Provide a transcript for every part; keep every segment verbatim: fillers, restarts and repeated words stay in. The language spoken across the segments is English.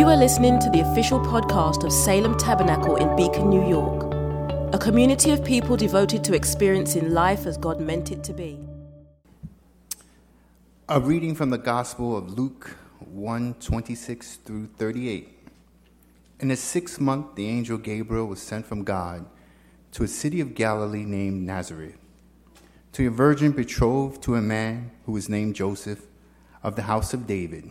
You are listening to the official podcast of Salem Tabernacle in Beacon, New York, a community of people devoted to experiencing life as God meant it to be. A reading from the Gospel of Luke one twenty-six through thirty-eight. In the sixth month, the angel Gabriel was sent from God to a city of Galilee named Nazareth, to a virgin betrothed to a man who was named Joseph of the house of David,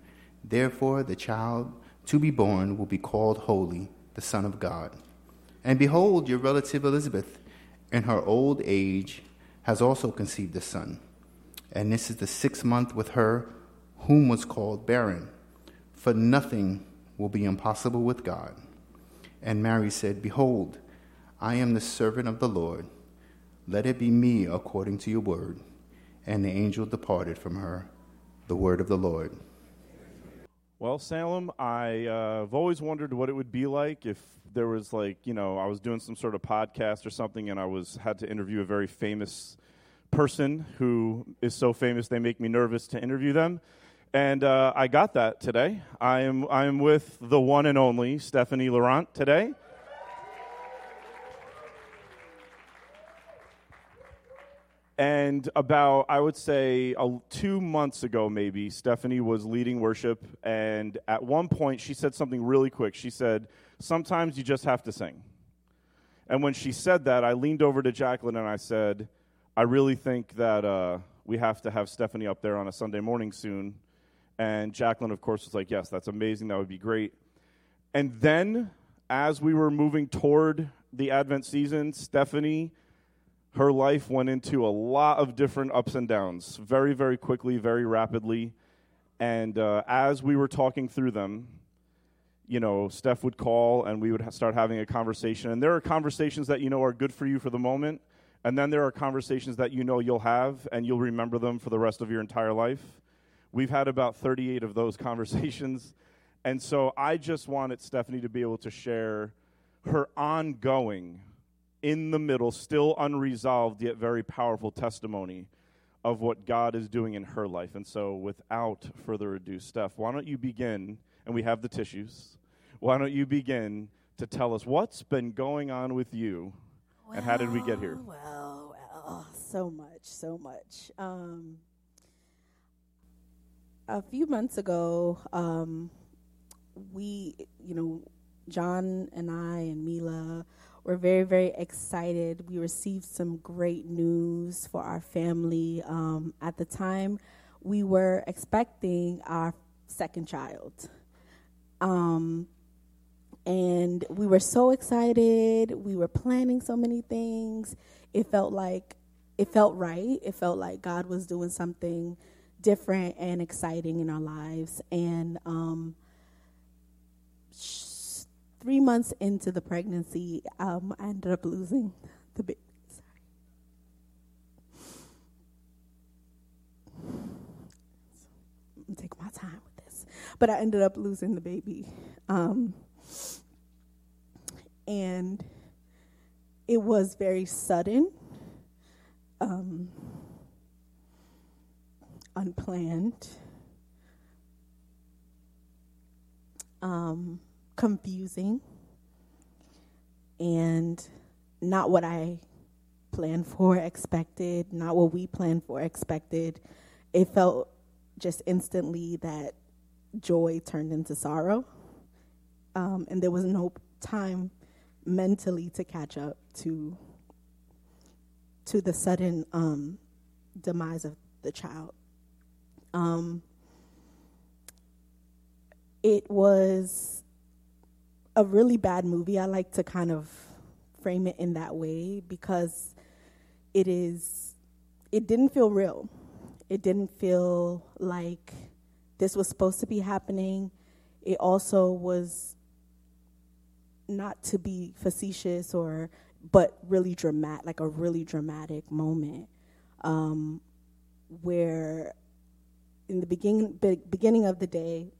Therefore the child to be born will be called Holy, the Son of God. And behold, your relative Elizabeth, in her old age, has also conceived a son. And this is the sixth month with her, whom was called barren. For nothing will be impossible with God." And Mary said, "Behold, I am the servant of the Lord. Let it be me according to your word." And the angel departed from her. The word of the Lord. Well, Salem, I've uh, always wondered what it would be like if there was, like, you know, I was doing some sort of podcast or something, and I was had to interview a very famous person who is so famous they make me nervous to interview them. And uh, I got that today. I am I am with the one and only Stephanie Laurent today. And about, I would say, uh, two months ago maybe, Stephanie was leading worship, and at one point she said something really quick. She said, "Sometimes you just have to sing." And when she said that, I leaned over to Jacqueline and I said, "I really think that uh, we have to have Stephanie up there on a Sunday morning soon." And Jacqueline, of course, was like, "Yes, that's amazing. That would be great." And then, as we were moving toward the Advent season, Stephanie, her life went into a lot of different ups and downs, very, very quickly, very rapidly. And uh, as we were talking through them, you know, Steph would call and we would ha- start having a conversation. And there are conversations that you know are good for you for the moment, and then there are conversations that you know you'll have and you'll remember them for the rest of your entire life. We've had about thirty-eight of those conversations. And so I just wanted Stephanie to be able to share her ongoing, in the middle, still unresolved yet very powerful testimony of what God is doing in her life. And so without further ado, Steph, why don't you begin, and we have the tissues, why don't you begin to tell us what's been going on with you, well, and how did we get here? Well, well, so much, so much. Um, a few months ago, um, we, you know, John and I and Mila, we're very, very excited. We received some great news for our family. Um, at the time, we were expecting our second child. Um, and we were so excited. We were planning so many things. It felt like, it felt right. It felt like God was doing something different and exciting in our lives. And um, sh- Three months into the pregnancy, um, I ended up losing the baby. Sorry. I'm gonna take my time with this. But I ended up losing the baby. Um, and it was very sudden, um, unplanned, um, confusing, and not what I planned for, expected, not what we planned for, expected. It felt just instantly that joy turned into sorrow, um, and there was no time mentally to catch up to to the sudden um, demise of the child. Um, it was a really bad movie. I like to kind of frame it in that way because it is, it didn't feel real. It didn't feel like this was supposed to be happening. It also was not to be facetious or, but really dramatic, like a really dramatic moment um, where in the begin- be- beginning of the day,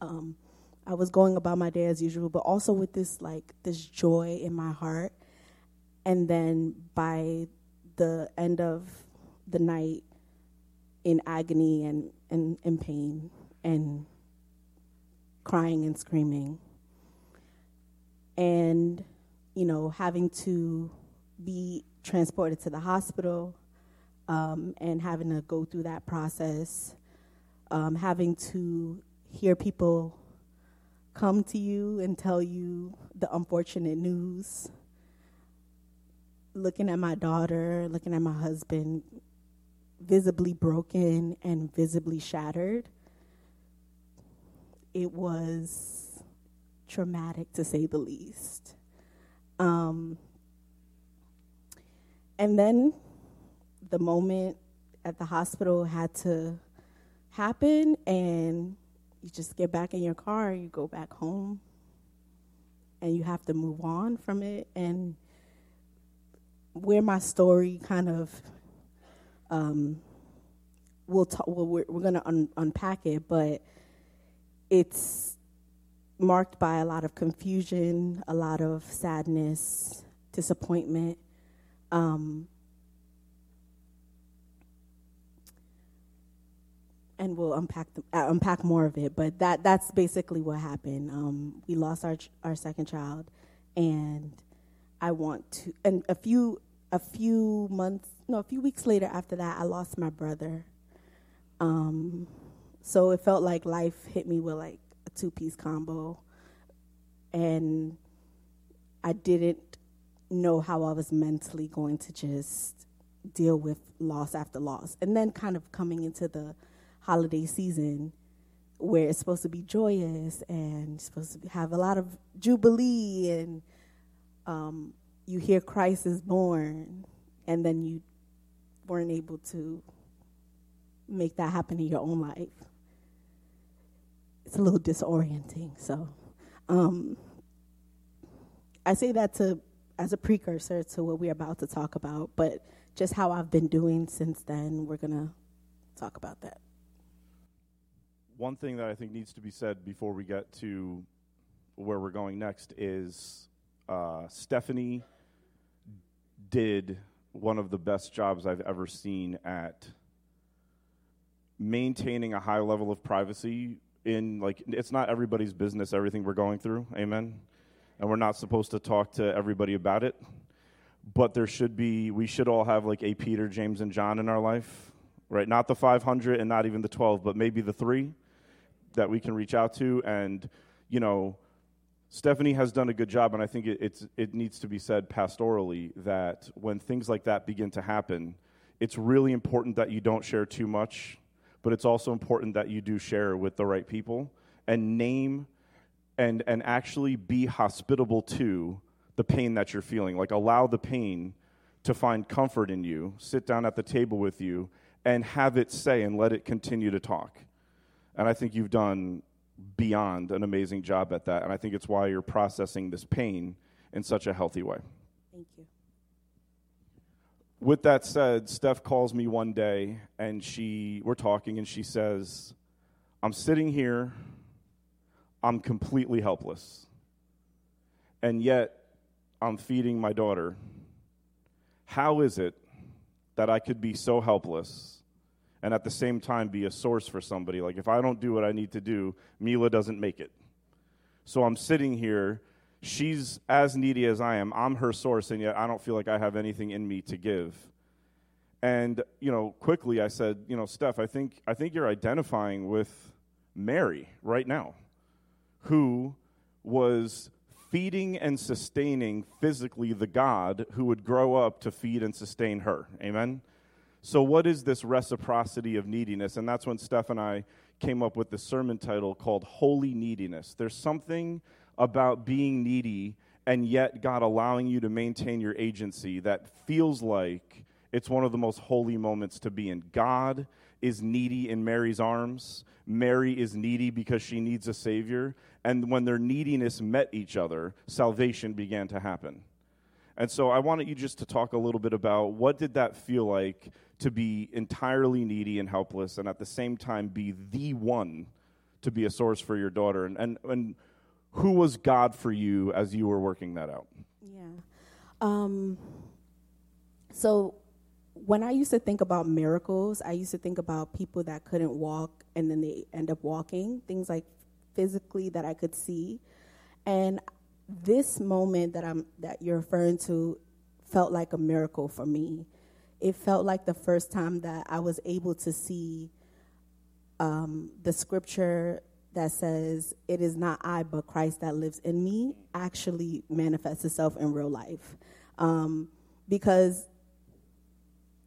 um, I was going about my day as usual, but also with this like this joy in my heart. And then by the end of the night, in agony and and in pain and crying and screaming, and you know having to be transported to the hospital um, and having to go through that process, um, having to hear people come to you and tell you the unfortunate news. Looking at my daughter, looking at my husband, visibly broken and visibly shattered. It was traumatic, to say the least. Um, and then the moment at the hospital had to happen, and you just get back in your car, you go back home, and you have to move on from it. And where my story kind of Um, we'll talk. Well, we're we're gonna un- unpack it, but it's marked by a lot of confusion, a lot of sadness, disappointment, um, and we'll unpack the, uh, unpack more of it. But that that's basically what happened. Um, we lost our ch- our second child, and I want to. And a few a few months. No, a few weeks later after that, I lost my brother. Um, so it felt like life hit me with like a two-piece combo. And I didn't know how I was mentally going to just deal with loss after loss. And then kind of coming into the holiday season where it's supposed to be joyous and supposed to have a lot of jubilee and um, you hear Christ is born, and then you weren't able to make that happen in your own life. It's a little disorienting. So um, I say that to as a precursor to what we're about to talk about, but just how I've been doing since then, we're going to talk about that. One thing that I think needs to be said before we get to where we're going next is uh, Stephanie did one of the best jobs I've ever seen at maintaining a high level of privacy in, like, it's not everybody's business, everything we're going through, amen? And we're not supposed to talk to everybody about it, but there should be, we should all have, like, a Peter, James, and John in our life, right? Not the five hundred and not even the twelve, but maybe the three that we can reach out to, and, you know, Stephanie has done a good job, and I think it, it's, it needs to be said pastorally that when things like that begin to happen, it's really important that you don't share too much, but it's also important that you do share with the right people and name and and actually be hospitable to the pain that you're feeling. Like, allow the pain to find comfort in you, sit down at the table with you, and have it say and let it continue to talk. And I think you've done beyond an amazing job at that, and I think it's why you're processing this pain in such a healthy way. Thank you. With that said, Steph calls me one day, and she we're talking, and she says, I'm sitting here, I'm completely helpless, and yet I'm feeding my daughter. How is it that I could be so helpless and at the same time be a source for somebody? Like, if I don't do what I need to do, Mila doesn't make it. So I'm sitting here, she's as needy as I am, I'm her source, and yet I don't feel like I have anything in me to give. And, you know, quickly I said, you know, Steph, I think I think you're identifying with Mary right now, who was feeding and sustaining physically the God who would grow up to feed and sustain her. Amen? So what is this reciprocity of neediness? And that's when Steph and I came up with the sermon title called Holy Neediness. There's something about being needy and yet God allowing you to maintain your agency that feels like it's one of the most holy moments to be in. God is needy in Mary's arms. Mary is needy because she needs a Savior. And when their neediness met each other, salvation began to happen. And so I wanted you just to talk a little bit about what did that feel like to be entirely needy and helpless and at the same time be the one to be a source for your daughter. And and, and who was God for you as you were working that out? Yeah. Um, so when I used to think about miracles, I used to think about people that couldn't walk and then they end up walking, things like physically that I could see. And this moment that I'm that you're referring to felt like a miracle for me. It felt like the first time that I was able to see um, the scripture that says, "It is not I, but Christ that lives in me," actually manifests itself in real life. Um, because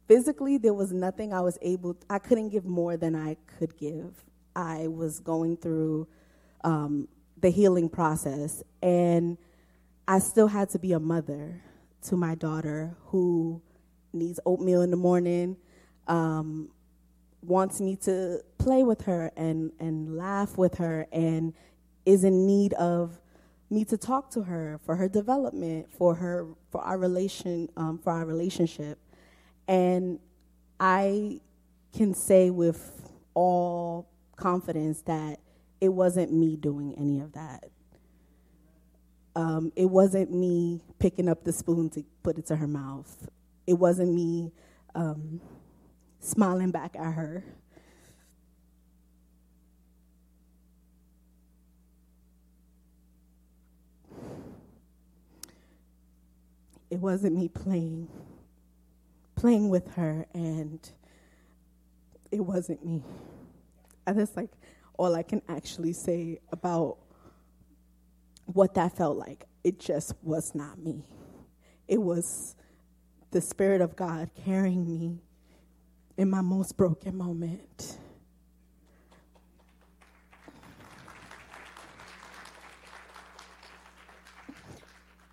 physically, there was nothing I was able, th- I couldn't give more than I could give. I was going through um, the healing process, and I still had to be a mother to my daughter who needs oatmeal in the morning, um, wants me to play with her and, and laugh with her and is in need of me to talk to her for her development, for her for our relation um, for our relationship. And I can say with all confidence that it wasn't me doing any of that. Um, it wasn't me picking up the spoon to put it to her mouth. It wasn't me um, smiling back at her. It wasn't me playing. playing with her, and it wasn't me. And that's like all I can actually say about what that felt like. It just was not me. It was the Spirit of God carrying me in my most broken moment.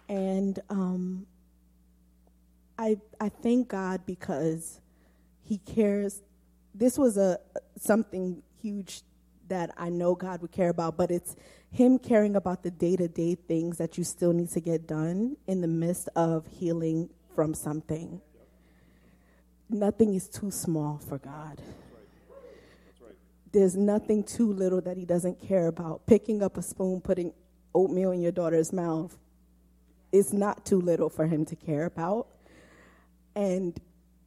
And um I, I thank God because he cares. This was a something huge that I know God would care about, but it's him caring about the day-to-day things that you still need to get done in the midst of healing from something. Nothing is too small for God. There's nothing too little that he doesn't care about. Picking up a spoon, putting oatmeal in your daughter's mouth, it's not too little for him to care about. And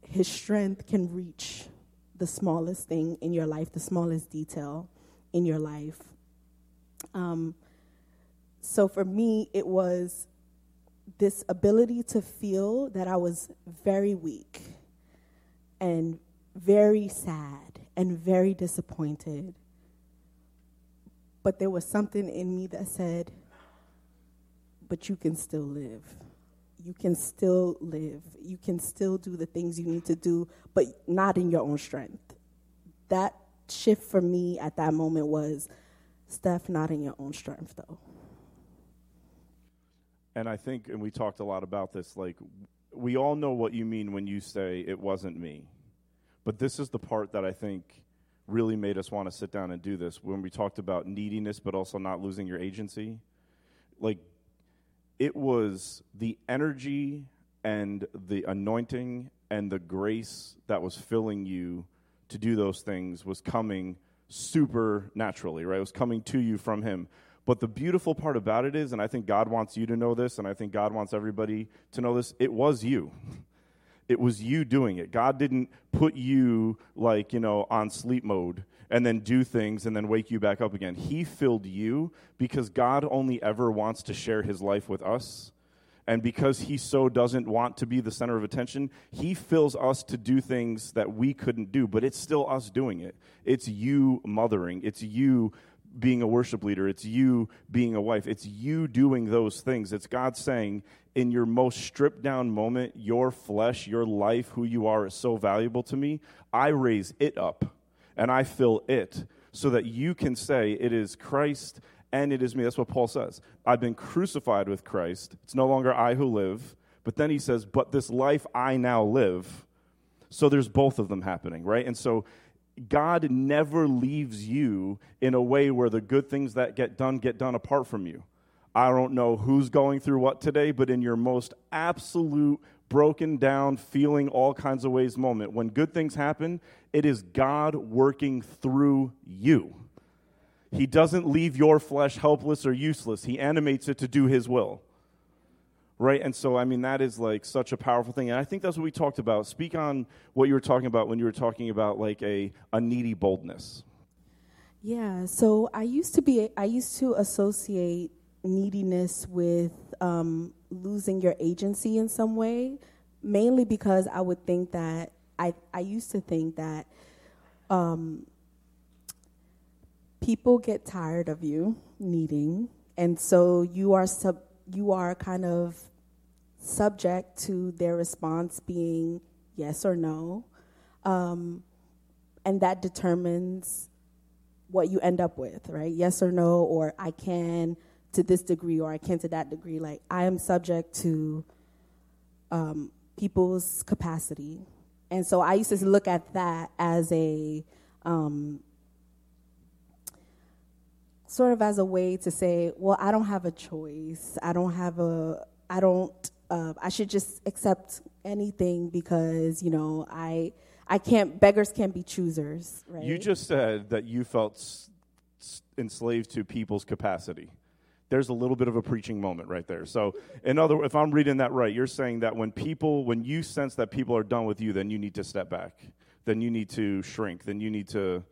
his strength can reach the smallest thing in your life, the smallest detail in your life. Um, so for me, it was this ability to feel that I was very weak and very sad and very disappointed. But there was something in me that said, but you can still live. You can still live. You can still do the things you need to do, but not in your own strength. That shift for me at that moment was, Steph, not in your own strength, though. And I think, and we talked a lot about this, like, we all know what you mean when you say it wasn't me. But this is the part that I think really made us want to sit down and do this. When we talked about neediness, but also not losing your agency, like, it was the energy and the anointing and the grace that was filling you to do those things was coming supernaturally, right? It was coming to you from him. But the beautiful part about it is, and I think God wants you to know this, and I think God wants everybody to know this, it was you. It was you doing it. God didn't put you, like, you know, on sleep mode and then do things and then wake you back up again. He filled you because God only ever wants to share his life with us. And because he so doesn't want to be the center of attention, he fills us to do things that we couldn't do, but it's still us doing it. It's you mothering. It's you being a worship leader. It's you being a wife. It's you doing those things. It's God saying, in your most stripped down moment, your flesh, your life, who you are is so valuable to me. I raise it up and I fill it so that you can say it is Christ and it is me. That's what Paul says. I've been crucified with Christ. It's no longer I who live. But then he says, but this life I now live. So there's both of them happening, right? And so God never leaves you in a way where the good things that get done get done apart from you. I don't know who's going through what today, but in your most absolute, broken down, feeling all kinds of ways moment, when good things happen, it is God working through you. He doesn't leave your flesh helpless or useless. He animates it to do his will. Right? And so, I mean, that is like such a powerful thing. And I think that's what we talked about. Speak on what you were talking about when you were talking about like a, a needy boldness. Yeah. So I used to be, I used to associate neediness with um, losing your agency in some way, mainly because I would think that, I, I used to think that um, people get tired of you needing. And so you are sub, you are kind of subject to their response being yes or no. Um, and that determines what you end up with, right? Yes or no, or I can to this degree, or I can to that degree. Like, I am subject to um, people's capacity. And so I used to look at that as a, um, sort of as a way to say, well, I don't have a choice. I don't have a, I don't, uh, I should just accept anything because, you know, I, I can't, beggars can't be choosers, right? You just said that you felt s- s- enslaved to people's capacity. There's a little bit of a preaching moment right there. So, in other, if I'm reading that right, you're saying that when people, when you sense that people are done with you, then you need to step back. Then you need to shrink. Then you need to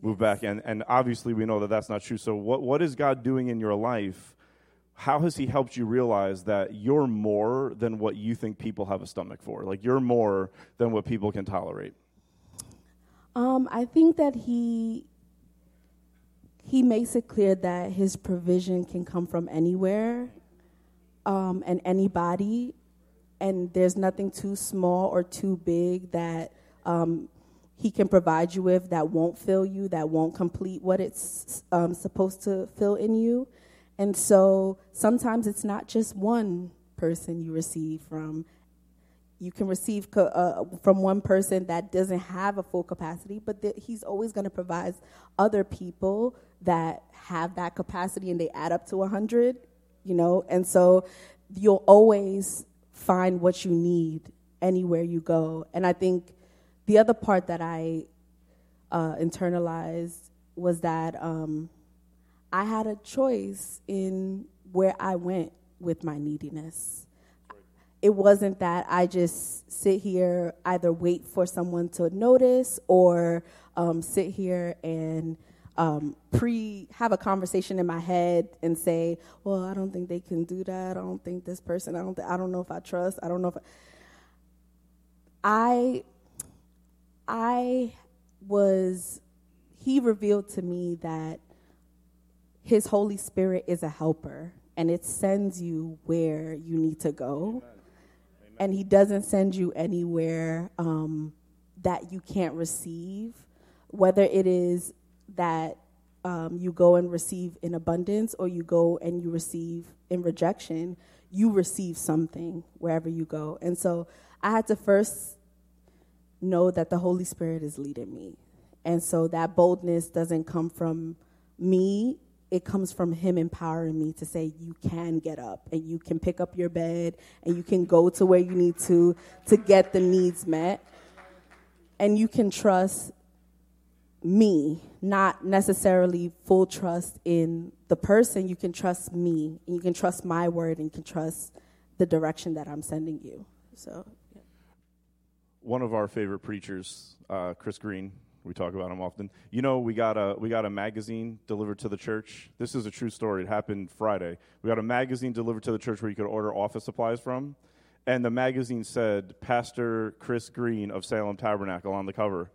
move back. And and obviously we know that that's not true. So what what is God doing in your life? How has he helped you realize that you're more than what you think people have a stomach for? Like, you're more than what people can tolerate. Um, I think that he... He makes it clear that his provision can come from anywhere um, and anybody, and there's nothing too small or too big that um, he can provide you with that won't fill you, that won't complete what it's um, supposed to fill in you. And so sometimes it's not just one person you receive from. You can receive co- uh, from one person that doesn't have a full capacity, but th- he's always going to provide other people that have that capacity, and they add up to one hundred, you know? And so you'll always find what you need anywhere you go. And I think the other part that I uh, internalized was that um, I had a choice in where I went with my neediness. It wasn't that I just sit here, either wait for someone to notice or um, sit here and um, pre have a conversation in my head and say, well, I don't think they can do that. I don't think this person, I don't th- I don't know if I trust. I don't know if I, I, I was, he revealed to me that his Holy Spirit is a helper, and it sends you where you need to go. Amen. And he doesn't send you anywhere um, that you can't receive, whether it is that um, you go and receive in abundance or you go and you receive in rejection. You receive something wherever you go. And so I had to first know that the Holy Spirit is leading me. And so that boldness doesn't come from me. It comes from him empowering me to say, you can get up and you can pick up your bed and you can go to where you need to to get the needs met. And you can trust me, not necessarily full trust in the person. You can trust me, and you can trust my word, and you can trust the direction that I'm sending you. So, yeah. One of our favorite preachers, uh, Chris Green, we talk about them often. You know, we got a we got a magazine delivered to the church. This is a true story. It happened Friday. We got a magazine delivered to the church where you could order office supplies from. And the magazine said, Pastor Chris Green of Salem Tabernacle on the cover.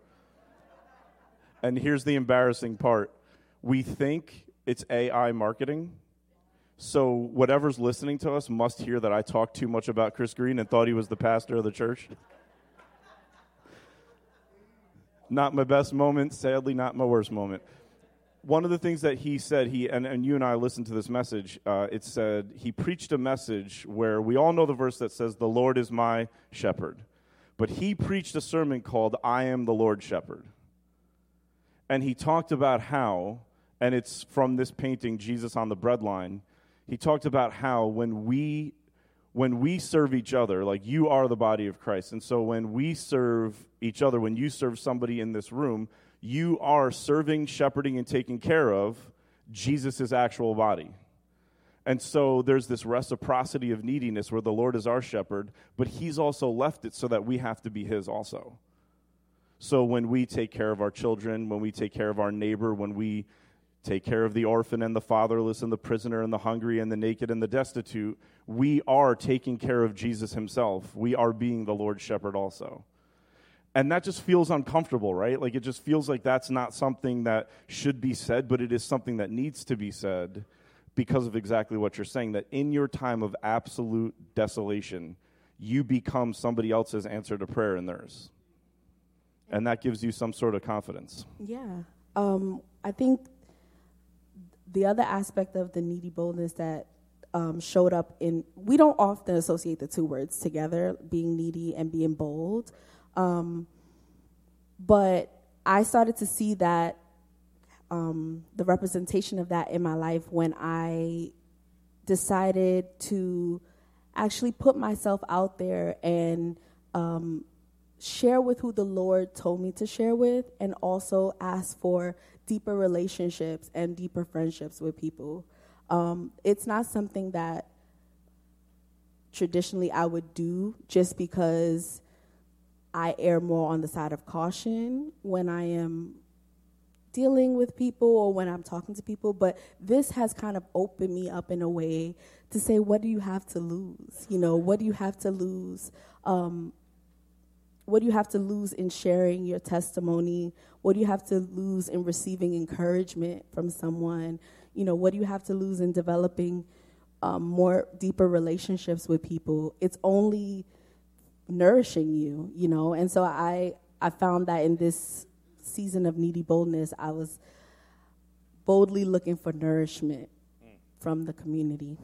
And here's the embarrassing part. we think it's A I marketing. So whatever's listening to us must hear that I talked too much about Chris Green and thought he was the pastor of the church. Not my best moment, sadly not my worst moment. One of the things that he said, he and, and you and I listened to this message, uh, it said he preached a message where we all know the verse that says, "The Lord is my shepherd." But he preached a sermon called, "I am the Lord Shepherd." And he talked about how, and it's from this painting, Jesus on the Breadline, he talked about how when we when we serve each other, like you are the body of Christ, and so when we serve each other, when you serve somebody in this room, you are serving, shepherding, and taking care of Jesus' actual body. And so there's this reciprocity of neediness where the Lord is our shepherd, but he's also left it so that we have to be his also. So when we take care of our children, when we take care of our neighbor, when we take care of the orphan and the fatherless and the prisoner and the hungry and the naked and the destitute, we are taking care of Jesus himself. We are being the Lord's shepherd also. And that just feels uncomfortable, right? Like it just feels like that's not something that should be said, but it is something that needs to be said because of exactly what you're saying, that in your time of absolute desolation, you become somebody else's answer to prayer and theirs. And that gives you some sort of confidence. Yeah. Um, I think the other aspect of the needy boldness that um, showed up in, we don't often associate the two words together, being needy and being bold. Um, but I started to see that, um, the representation of that in my life when I decided to actually put myself out there and um, share with who the Lord told me to share with, and also ask for deeper relationships and deeper friendships with people. Um, it's not something that traditionally I would do just because I err more on the side of caution when I am dealing with people or when I'm talking to people. But this has kind of opened me up in a way to say, what do you have to lose? You know, what do you have to lose? Um, What do you have to lose in sharing your testimony? What do you have to lose in receiving encouragement from someone? You know, what do you have to lose in developing um, more deeper relationships with people? It's only nourishing you, you know? And so I, I found that in this season of needy boldness, I was boldly looking for nourishment mm. from the community.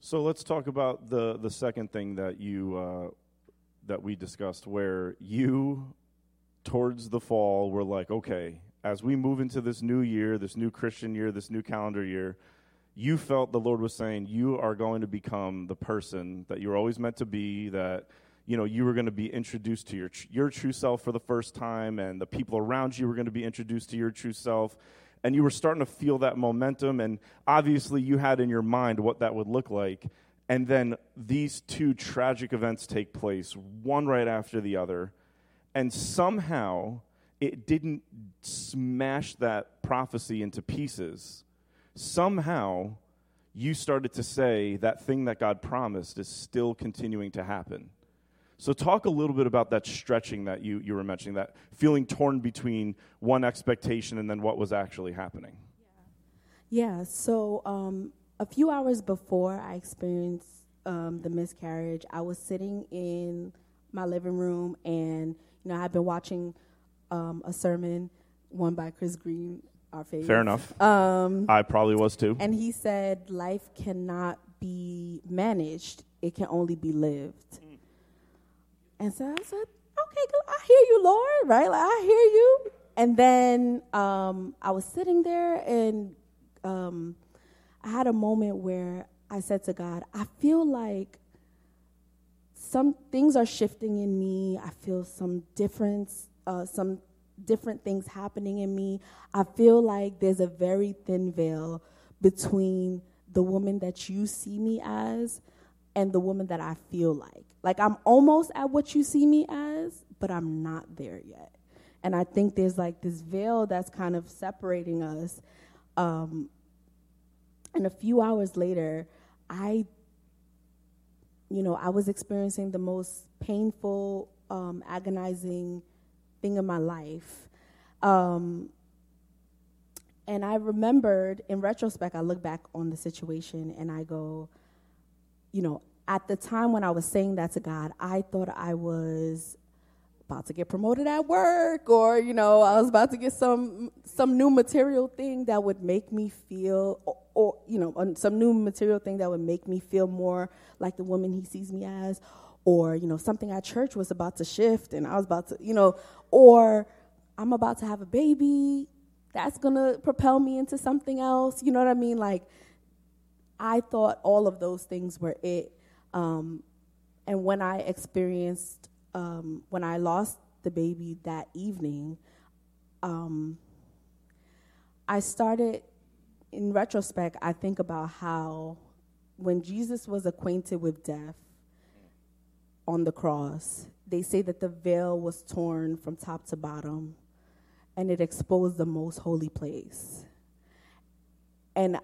So let's talk about the, the second thing that you... Uh, that we discussed, where you, towards the fall, were like, okay, as we move into this new year, this new Christian year, this new calendar year, you felt the Lord was saying, you are going to become the person that you were always meant to be, that, you know, you were going to be introduced to your your true self for the first time, and the people around you were going to be introduced to your true self, and you were starting to feel that momentum, and obviously you had in your mind what that would look like. And then these two tragic events take place, one right after the other, and somehow it didn't smash that prophecy into pieces. Somehow you started to say that thing that God promised is still continuing to happen. So talk a little bit about that stretching that you, you were mentioning, that feeling torn between one expectation and then what was actually happening. Yeah, yeah so... Um A few hours before I experienced um, the miscarriage, I was sitting in my living room, and you know I had been watching um, a sermon, one by Chris Green, our favorite. Fair enough. Um, I probably was too. And he said, "Life cannot be managed; it can only be lived." Mm. And so I said, "Okay, I hear you, Lord. Right? Like, I hear you." And then um, I was sitting there, and um, I had a moment where I said to God, I feel like some things are shifting in me. I feel some difference, uh, some different things happening in me. I feel like there's a very thin veil between the woman that you see me as and the woman that I feel like. Like I'm almost at what you see me as, but I'm not there yet. And I think there's like this veil that's kind of separating us. Um, And a few hours later, I, you know, I was experiencing the most painful, um, agonizing thing in my life. Um, And I remembered, in retrospect, I look back on the situation and I go, you know, at the time when I was saying that to God, I thought I was about to get promoted at work, or, you know, I was about to get some some new material thing that would make me feel, or, or you know, some new material thing that would make me feel more like the woman he sees me as, or, you know, something at church was about to shift and I was about to, you know, or I'm about to have a baby. That's going to propel me into something else. You know what I mean? Like, I thought all of those things were it. Um, and when I experienced, um, when I lost the baby that evening, um, I started, in retrospect, I think about how when Jesus was acquainted with death on the cross, they say that the veil was torn from top to bottom, and it exposed the most holy place. And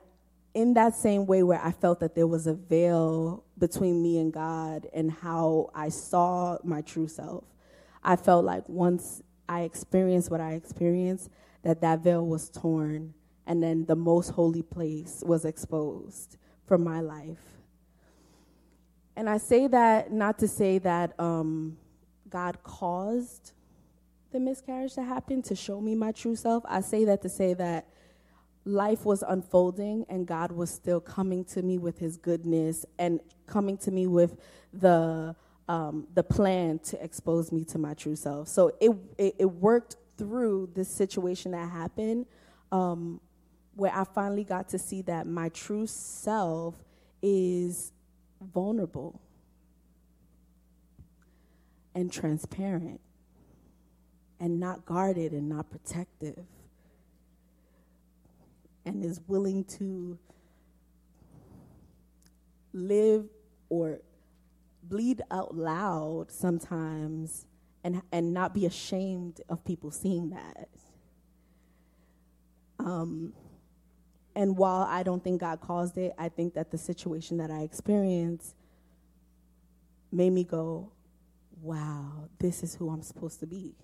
in that same way where I felt that there was a veil between me and God and how I saw my true self, I felt like once I experienced what I experienced, that that veil was torn, and then the most holy place was exposed for my life. And I say that not to say that um, God caused the miscarriage that happened to show me my true self. I say that to say that life was unfolding and God was still coming to me with his goodness and coming to me with the um, the plan to expose me to my true self. So it it, it worked through this situation that happened um, where I finally got to see that my true self is vulnerable and transparent, and not guarded and not protective, and is willing to live or bleed out loud sometimes and and not be ashamed of people seeing that. Um, and while I don't think God caused it, I think that the situation that I experienced made me go, wow, this is who I'm supposed to be.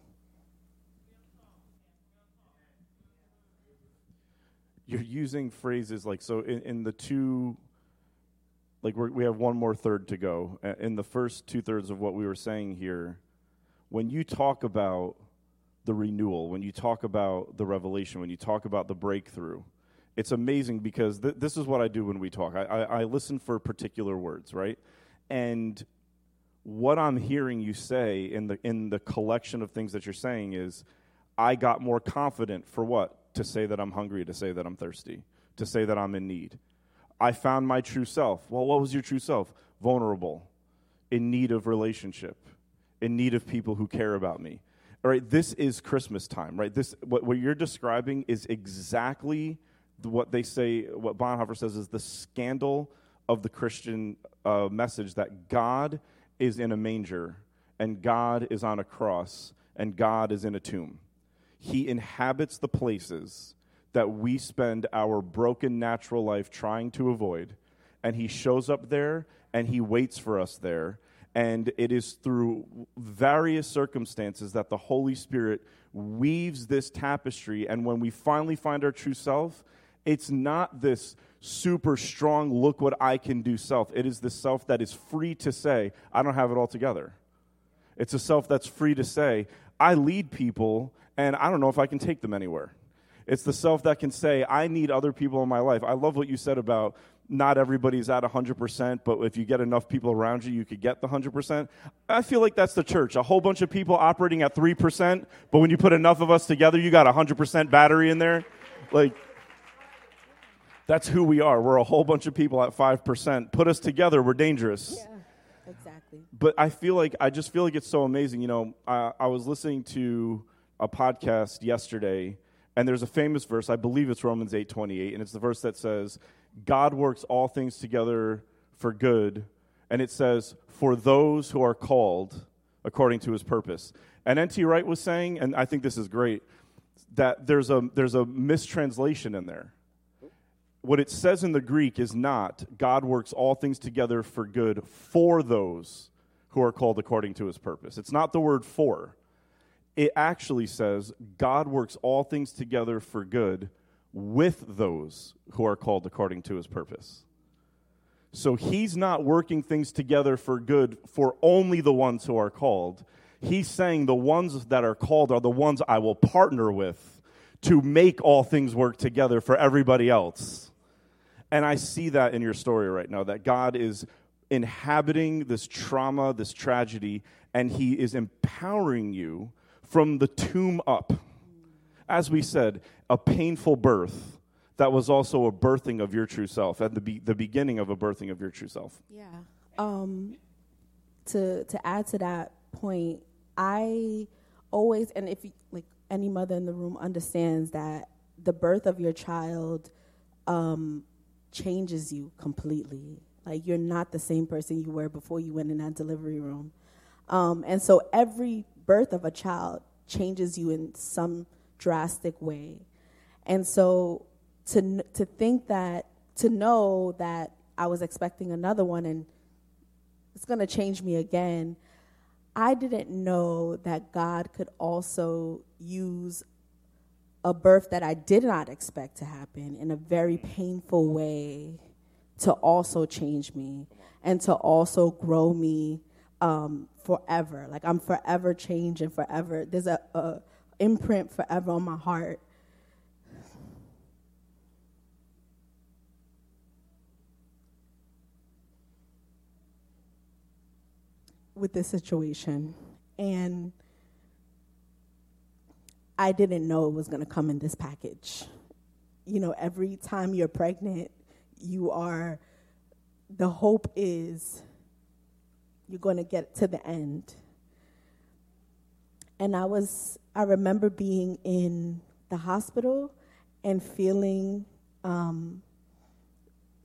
You're using phrases like, so in, in the two, like we're, we have one more third to go. In the first two thirds of what we were saying here, when you talk about the renewal, when you talk about the revelation, when you talk about the breakthrough, it's amazing because th- this is what I do when we talk. I, I, I listen for particular words, right? And what I'm hearing you say in the in the collection of things that you're saying is, I got more confident for what? To say that I'm hungry, to say that I'm thirsty, to say that I'm in need. I found my true self. Well, what was your true self? Vulnerable, in need of relationship, in need of people who care about me. All right, this is Christmas time, right? This what, what you're describing is exactly what they say, what Bonhoeffer says is the scandal of the Christian uh, message, that God is in a manger, and God is on a cross, and God is in a tomb. He inhabits the places that we spend our broken natural life trying to avoid, and he shows up there, and he waits for us there, and it is through various circumstances that the Holy Spirit weaves this tapestry, and when we finally find our true self, it's not this super strong, look what I can do self. It is the self that is free to say, I don't have it all together. It's a self that's free to say, I lead people, and I don't know if I can take them anywhere. It's the self that can say, I need other people in my life. I love what you said about not everybody's at one hundred percent, but if you get enough people around you, you could get the one hundred percent. I feel like that's the church, a whole bunch of people operating at three percent, but when you put enough of us together, you got one hundred percent battery in there. Like, that's who we are. We're a whole bunch of people at five percent. Put us together, we're dangerous. Yeah. Exactly. But I feel like, I just feel like it's so amazing. You know, I, I was listening to a podcast yesterday, and there's a famous verse, I believe it's Romans eight twenty-eight, and it's the verse that says, God works all things together for good, and it says, for those who are called according to his purpose. And N T Wright was saying, and I think this is great, that there's a there's a mistranslation in there. What it says in the Greek is not, God works all things together for good for those who are called according to his purpose. It's not the word for. It actually says, God works all things together for good with those who are called according to his purpose. So he's not working things together for good for only the ones who are called. He's saying the ones that are called are the ones I will partner with to make all things work together for everybody else. And I see that in your story right now, that God is inhabiting this trauma, this tragedy, and he is empowering you from the tomb up. As we said, a painful birth that was also a birthing of your true self, at the be- the beginning of a birthing of your true self. Yeah. Um, to to add to that point, I always, and if you, like any mother in the room understands that the birth of your child um, changes you completely. Like, you're not the same person you were before you went in that delivery room. Um, and so every birth of a child changes you in some drastic way. And so to to think that, to know that I was expecting another one and it's going to change me again, I didn't know that God could also use a birth that I did not expect to happen in a very painful way to also change me and to also grow me um, forever. Like, I'm forever changed and forever. There's a, a imprint forever on my heart. With this situation, and I didn't know it was going to come in this package. You know, every time you're pregnant, you are, the hope is you're going to get to the end. And I was, I remember being in the hospital and feeling um,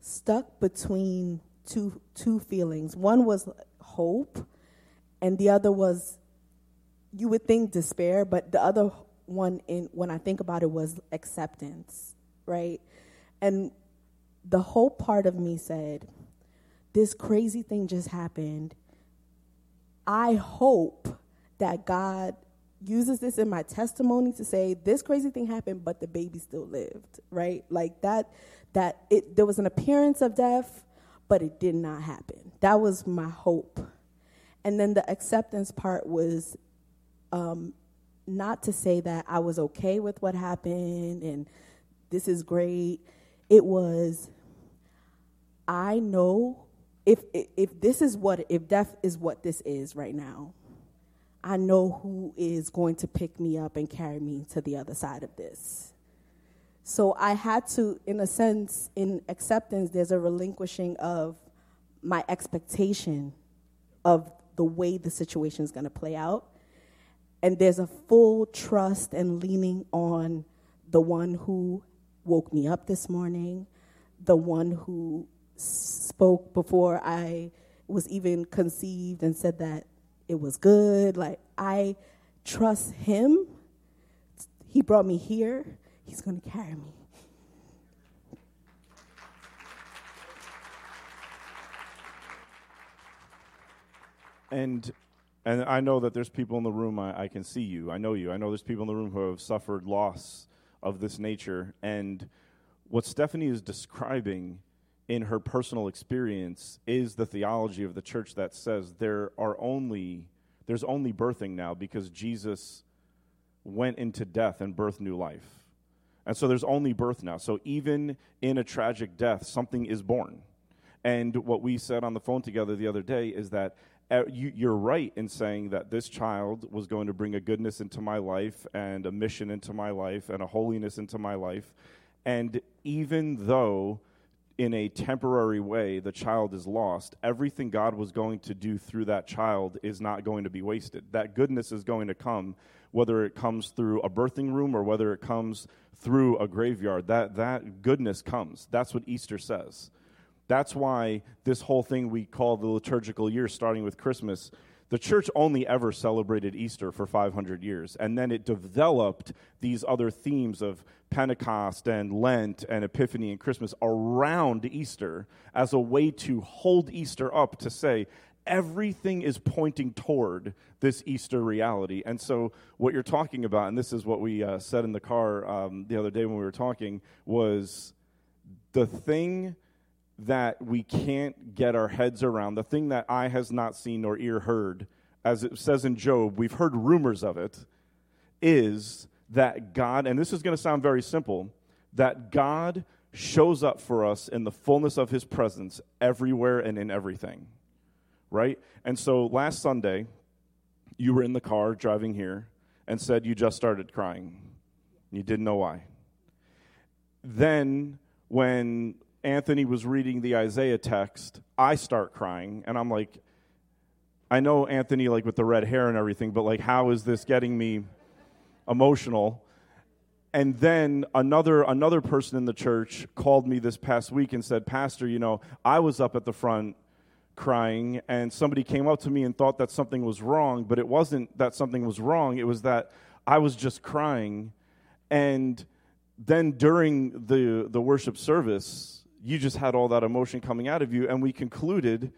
stuck between two two feelings. One was hope, and the other was, you would think despair, but the other one, in when I think about it, was acceptance, right? And the hope part of me said, this crazy thing just happened. I hope that God uses this in my testimony to say this crazy thing happened, but the baby still lived, right? Like that, that it, there was an appearance of death, but it did not happen. That was my hope. And then the acceptance part was um, not to say that I was okay with what happened and this is great. It was, I know if, if if this is what, if death is what this is right now, I know who is going to pick me up and carry me to the other side of this. So I had to, in a sense, in acceptance, there's a relinquishing of my expectation of the way the situation is going to play out. And there's a full trust and leaning on the one who woke me up this morning, the one who spoke before I was even conceived and said that it was good. Like, I trust him. He brought me here. He's going to carry me. And and I know that there's people in the room, I, I can see you, I know you, I know there's people in the room who have suffered loss of this nature, and what Stephanie is describing in her personal experience is the theology of the church that says there are only, there's only birthing now because Jesus went into death and birthed new life. And so there's only birth now. So even in a tragic death, something is born. And what we said on the phone together the other day is that you're right in saying that this child was going to bring a goodness into my life and a mission into my life and a holiness into my life. And even though in a temporary way the child is lost, everything God was going to do through that child is not going to be wasted. That goodness is going to come, whether it comes through a birthing room or whether it comes through a graveyard. That that goodness comes. That's what Easter says. That's why this whole thing we call the liturgical year, starting with Christmas, the church only ever celebrated Easter for five hundred years, and then it developed these other themes of Pentecost and Lent and Epiphany and Christmas around Easter as a way to hold Easter up, to say everything is pointing toward this Easter reality. And so what you're talking about, and this is what we uh, said in the car um, the other day when we were talking, was the thing that we can't get our heads around, the thing that eye has not seen nor ear heard, as it says in Job, we've heard rumors of it, is that God, and this is going to sound very simple, that God shows up for us in the fullness of his presence everywhere and in everything. Right? And so last Sunday, you were in the car driving here and said you just started crying. You didn't know why. Then when Anthony was reading the Isaiah text, I start crying, and I'm like, I know Anthony, like, with the red hair and everything, but, like, how is this getting me emotional? And then another another person in the church called me this past week and said, Pastor, you know, I was up at the front crying, and somebody came up to me and thought that something was wrong, but it wasn't that something was wrong, it was that I was just crying. And then during the the worship service, you just had all that emotion coming out of you, and we concluded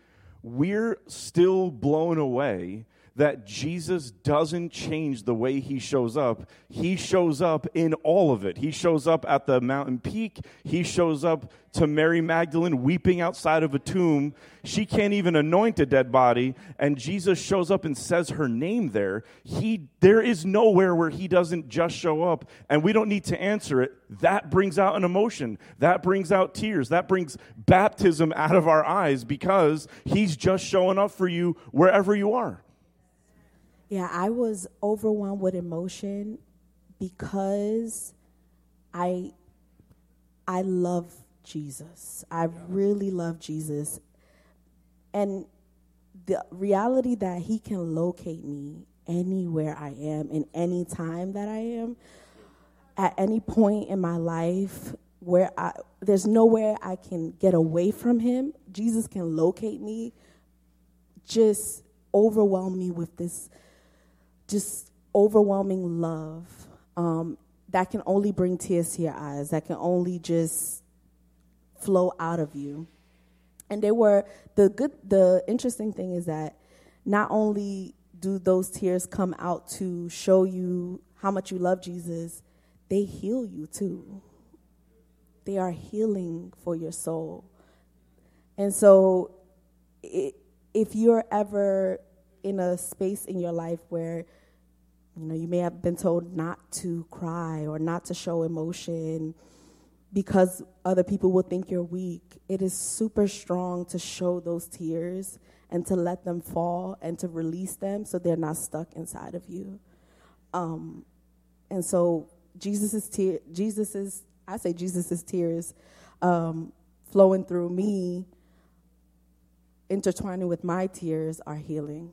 we're still blown away that Jesus doesn't change the way he shows up. He shows up in all of it. He shows up at the mountain peak. He shows up to Mary Magdalene weeping outside of a tomb. She can't even anoint a dead body, and Jesus shows up and says her name there. He, there is nowhere where he doesn't just show up, and we don't need to answer it. That brings out an emotion. That brings out tears. That brings baptism out of our eyes, because he's just showing up for you wherever you are. Yeah, I was overwhelmed with emotion because I I love Jesus. I really love Jesus. And the reality that he can locate me anywhere I am, in any time that I am, at any point in my life where I, there's nowhere I can get away from him, Jesus can locate me, just overwhelm me with this just overwhelming love um, that can only bring tears to your eyes, that can only just flow out of you. And they were, the good, the interesting thing is that not only do those tears come out to show you how much you love Jesus, they heal you too. They are healing for your soul. And so it, if you're ever in a space in your life where, you know, you may have been told not to cry or not to show emotion because other people will think you're weak, it is super strong to show those tears and to let them fall and to release them so they're not stuck inside of you. Um, and so Jesus's tear, Jesus's, I say Jesus's tears um, flowing through me, intertwining with my tears, are healing.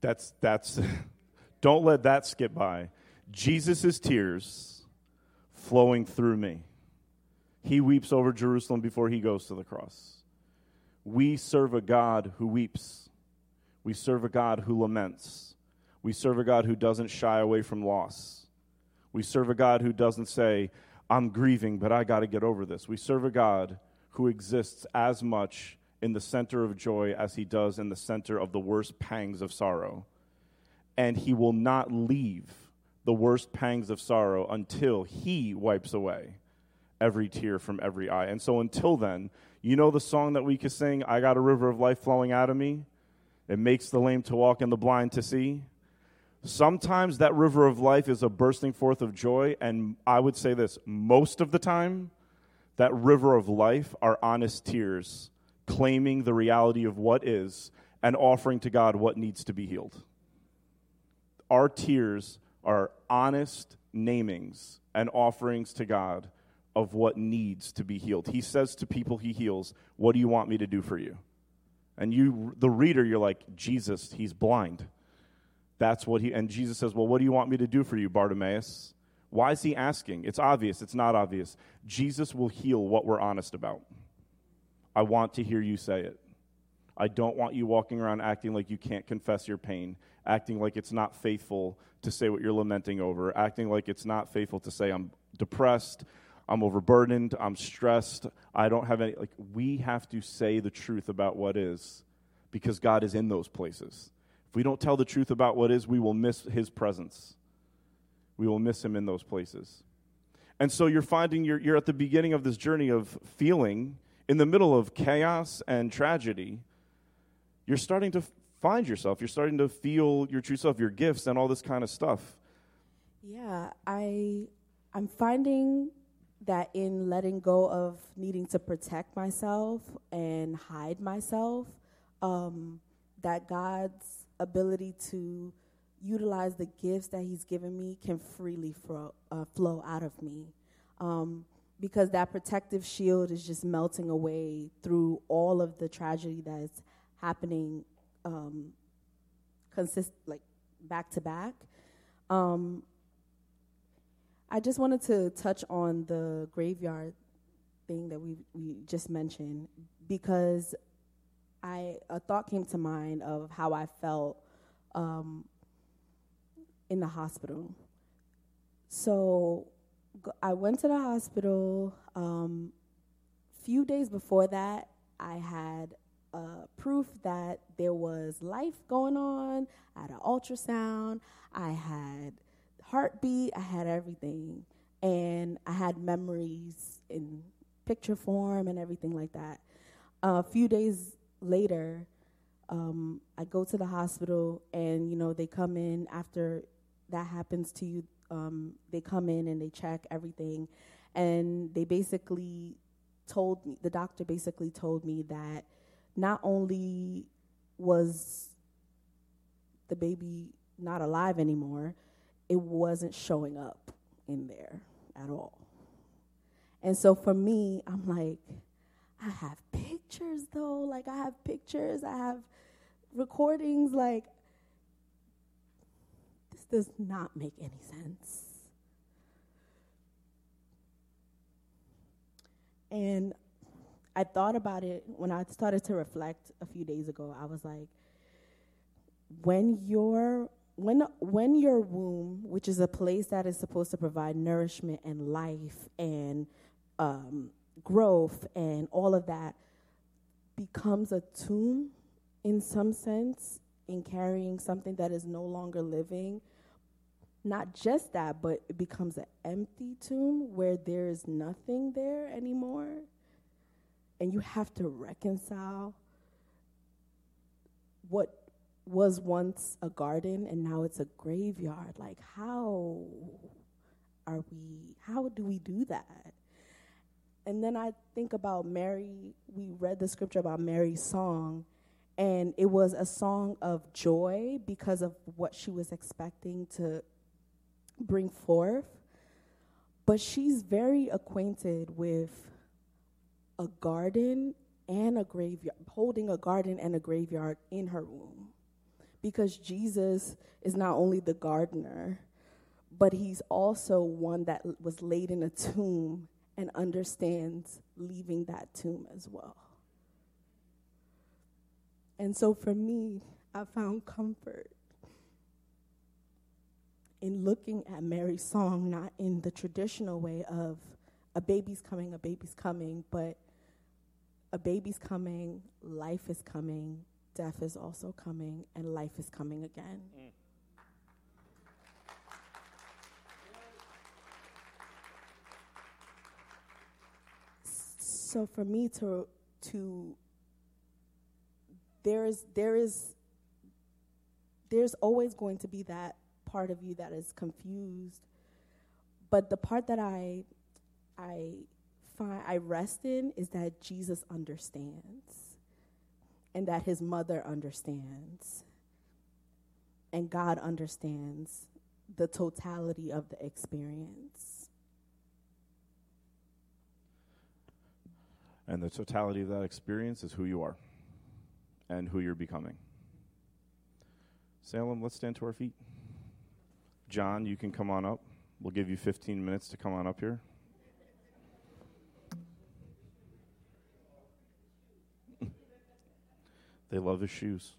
That's, that's, don't let that skip by. Jesus' tears flowing through me. He weeps over Jerusalem before he goes to the cross. We serve a God who weeps. We serve a God who laments. We serve a God who doesn't shy away from loss. We serve a God who doesn't say, I'm grieving, but I got to get over this. We serve a God who exists as much in the center of joy as he does in the center of the worst pangs of sorrow. And he will not leave the worst pangs of sorrow until he wipes away every tear from every eye. And so until then, you know the song that we could sing, I got a river of life flowing out of me. It makes the lame to walk and the blind to see. Sometimes that river of life is a bursting forth of joy. And I would say this, most of the time, that river of life are honest tears claiming the reality of what is and offering to God what needs to be healed. Our tears are honest namings and offerings to God of what needs to be healed. He says to people he heals, what do you want me to do for you? And you, the reader, you're like, Jesus, he's blind. That's what he, and Jesus says, well, what do you want me to do for you, Bartimaeus? Why is he asking? It's obvious. It's not obvious. Jesus will heal what we're honest about. I want to hear you say it. I don't want you walking around acting like you can't confess your pain, acting like it's not faithful to say what you're lamenting over, acting like it's not faithful to say I'm depressed, I'm overburdened, I'm stressed, I don't have any, like, we have to say the truth about what is, because God is in those places. If we don't tell the truth about what is, we will miss his presence. We will miss him in those places. And so you're finding you're, you're at the beginning of this journey of feeling, in the middle of chaos and tragedy, you're starting to find yourself. You're starting to feel your true self, your gifts, and all this kind of stuff. Yeah, I, I'm finding that in letting go of needing to protect myself and hide myself, um, that God's ability to utilize the gifts that he's given me can freely fro- uh, flow out of me, um, because that protective shield is just melting away through all of the tragedy that's happening um, consist like back to back. Um, I just wanted to touch on the graveyard thing that we we just mentioned, because I a thought came to mind of how I felt um, in the hospital. So g- I went to the hospital. Um, few days before that, I had uh, proof that there was life going on. I had an ultrasound. I had heartbeat, I had everything, and I had memories in picture form and everything like that. Uh, a few days later, um, I go to the hospital, and you know they come in after that happens to you. Um, they come in and they check everything, and they basically told me, the doctor basically told me that not only was the baby not alive anymore, it wasn't showing up in there at all. And so for me, I'm like, I have pictures, though. Like, I have pictures. I have recordings. Like, this does not make any sense. And I thought about it when I started to reflect a few days ago. I was like, when you're When when your womb, which is a place that is supposed to provide nourishment and life and um, growth and all of that, becomes a tomb in some sense in carrying something that is no longer living, not just that, but it becomes an empty tomb where there is nothing there anymore, and you have to reconcile what was once a garden and now it's a graveyard. Like, how are we, how do we do that? And then I think about Mary. We read the scripture about Mary's song, and it was a song of joy because of what she was expecting to bring forth. But she's very acquainted with a garden and a graveyard, holding a garden and a graveyard in her womb. Because Jesus is not only the gardener, but he's also one that was laid in a tomb and understands leaving that tomb as well. And so for me, I found comfort in looking at Mary's song, not in the traditional way of a baby's coming, a baby's coming, but a baby's coming, life is coming, death is also coming, and life is coming again. Mm. So for me to to there is there is there's always going to be that part of you that is confused, but the part that I I find I rest in is that Jesus understands. And that his mother understands, and God understands the totality of the experience. And the totality of that experience is who you are and who you're becoming. Salem, let's stand to our feet. John, you can come on up. We'll give you fifteen minutes to come on up here. They love his shoes.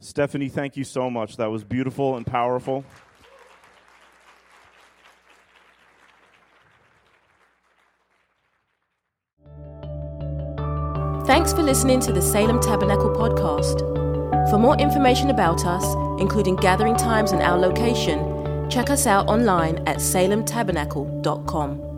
Stephanie, thank you so much. That was beautiful and powerful. Thanks for listening to the Salem Tabernacle podcast. For more information about us, including gathering times and our location, check us out online at salem tabernacle dot com.